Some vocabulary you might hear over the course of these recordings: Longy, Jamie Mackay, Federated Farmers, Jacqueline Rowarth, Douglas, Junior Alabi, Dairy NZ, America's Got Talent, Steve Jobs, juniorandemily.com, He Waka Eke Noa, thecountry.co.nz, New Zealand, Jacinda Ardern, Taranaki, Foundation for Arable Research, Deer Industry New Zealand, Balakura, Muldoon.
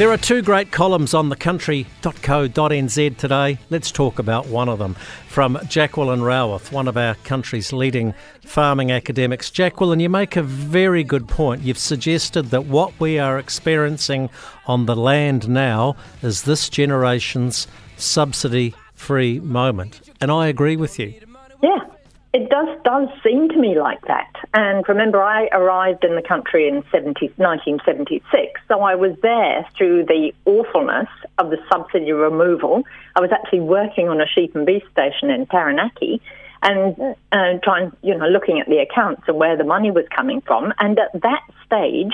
There are two great columns on thecountry.co.nz today. Let's talk about one of them from Jacqueline Rowarth, one of our country's leading farming academics. Jacqueline, you make a very good point. You've suggested that what we are experiencing on the land now is this generation's subsidy-free moment. And I agree with you. Yeah, it does seem to me like that. And remember, I arrived in the country in 1976, so I was there through the awfulness of the subsidy removal. I was actually working on a sheep and beef station in Taranaki and trying, looking at the accounts and where the money was coming from. And at that stage,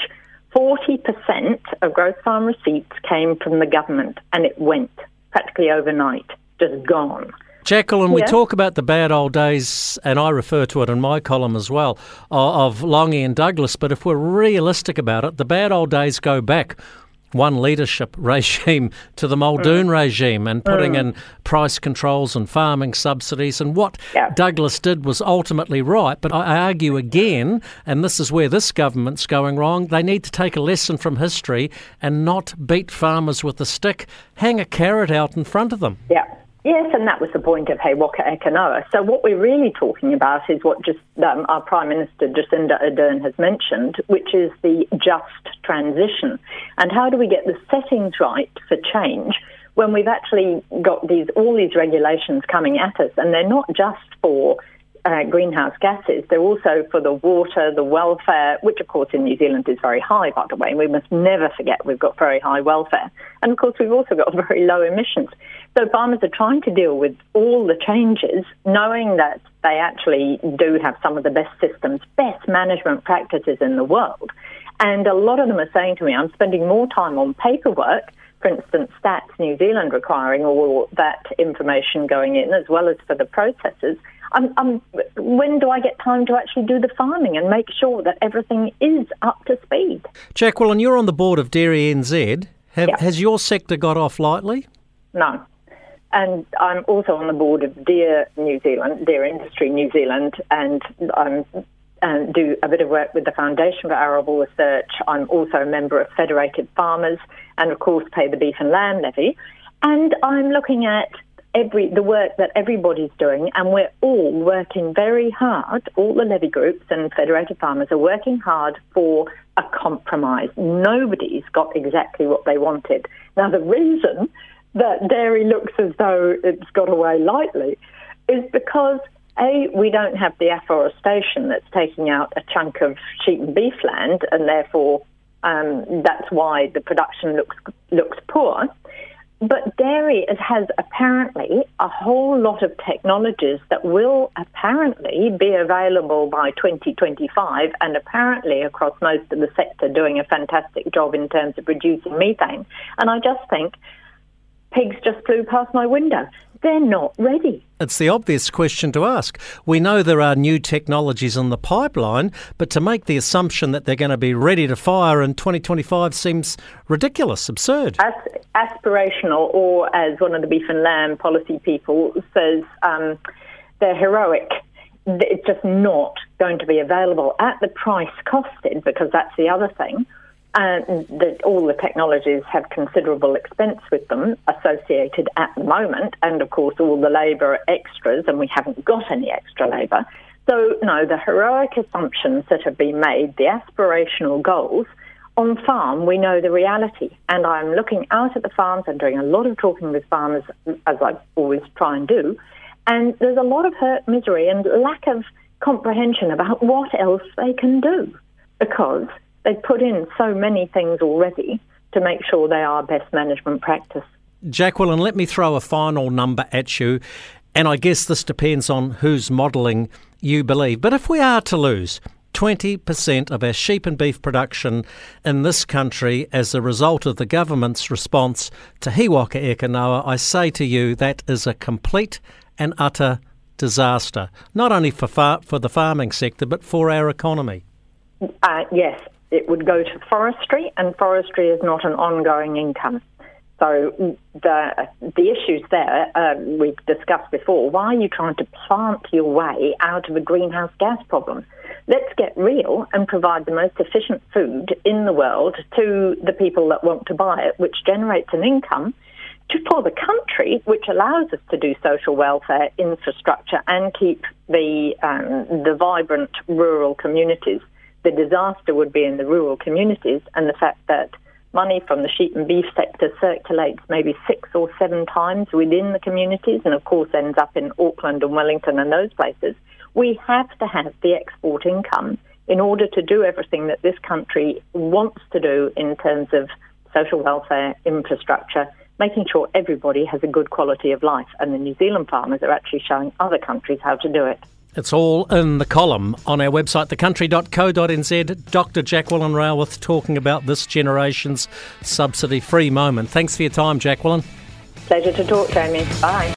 40% of gross farm receipts came from the government, and it went practically overnight, just gone. Jacqueline, we talk about the bad old days, and I refer to it in my column as well, of Longy and Douglas, but if we're realistic about it, the bad old days go back one leadership regime to the Muldoon regime and putting in price controls and farming subsidies. And what Douglas did was ultimately right, but I argue again, and this is where this government's going wrong, they need to take a lesson from history and not beat farmers with a stick, hang a carrot out in front of them. Yeah. Yes, and that was the point of He Waka Eke Noa. So what we're really talking about is what just our Prime Minister Jacinda Ardern has mentioned, which is the just transition. And how do we get the settings right for change when we've actually got all these regulations coming at us, and they're not just for greenhouse gases, they're also for the water, the welfare, which of course in New Zealand is very high, by the way, and we must never forget we've got very high welfare. And of course we've also got very low emissions. So farmers are trying to deal with all the changes, knowing that they actually do have some of the best systems, best management practices in the world. And a lot of them are saying to me, I'm spending more time on paperwork, for instance, Stats New Zealand requiring all that information going in, as well as for the processors. When do I get time to actually do the farming and make sure that everything is up to speed? Jacqueline, you're on the board of Dairy NZ. Has your sector got off lightly? No. And I'm also on the board of Deer New Zealand, Deer Industry New Zealand, and I do a bit of work with the Foundation for Arable Research. I'm also a member of Federated Farmers and, of course, pay the beef and lamb levy. And I'm looking at the work that everybody's doing, and we're all working very hard. All the levy groups and Federated Farmers are working hard for a compromise. Nobody's got exactly what they wanted. Now, the reason that dairy looks as though it's got away lightly is because, A, we don't have the afforestation that's taking out a chunk of sheep and beef land, and therefore that's why the production looks poor. But dairy has apparently a whole lot of technologies that will apparently be available by 2025, and apparently across most of the sector doing a fantastic job in terms of reducing methane. And I just think pigs just flew past my window. They're not ready. It's the obvious question to ask. We know there are new technologies in the pipeline, but to make the assumption that they're going to be ready to fire in 2025 seems ridiculous, absurd. Aspirational, or as one of the beef and lamb policy people says, they're heroic. It's just not going to be available at the price costed, because that's the other thing. All the technologies have considerable expense with them associated at the moment, and of course all the labour extras, and we haven't got any extra labour. So no, the heroic assumptions that have been made, the aspirational goals, on farm we know the reality. And I'm looking out at the farms, I'm doing a lot of talking with farmers, as I always try and do, and there's a lot of hurt, misery and lack of comprehension about what else they can do, because they've put in so many things already to make sure they are best management practice. Jacqueline, let me throw a final number at you, and I guess this depends on whose modelling you believe. But if we are to lose 20% of our sheep and beef production in this country as a result of the government's response to He Waka Eke Noa, I say to you that is a complete and utter disaster, not only for the farming sector but for our economy. Yes. It would go to forestry, and forestry is not an ongoing income. So the issues there, we've discussed before. Why are you trying to plant your way out of a greenhouse gas problem? Let's get real and provide the most efficient food in the world to the people that want to buy it, which generates an income for the country, which allows us to do social welfare, infrastructure, and keep the vibrant rural communities. The disaster would be in the rural communities, and the fact that money from the sheep and beef sector circulates maybe 6 or 7 times within the communities and, of course, ends up in Auckland and Wellington and those places. We have to have the export income in order to do everything that this country wants to do in terms of social welfare, infrastructure, making sure everybody has a good quality of life. And the New Zealand farmers are actually showing other countries how to do it. It's all in the column on our website, thecountry.co.nz. Dr. Jacqueline Rowarth talking about this generation's subsidy-free moment. Thanks for your time, Jacqueline. Pleasure to talk, Jamie. Bye.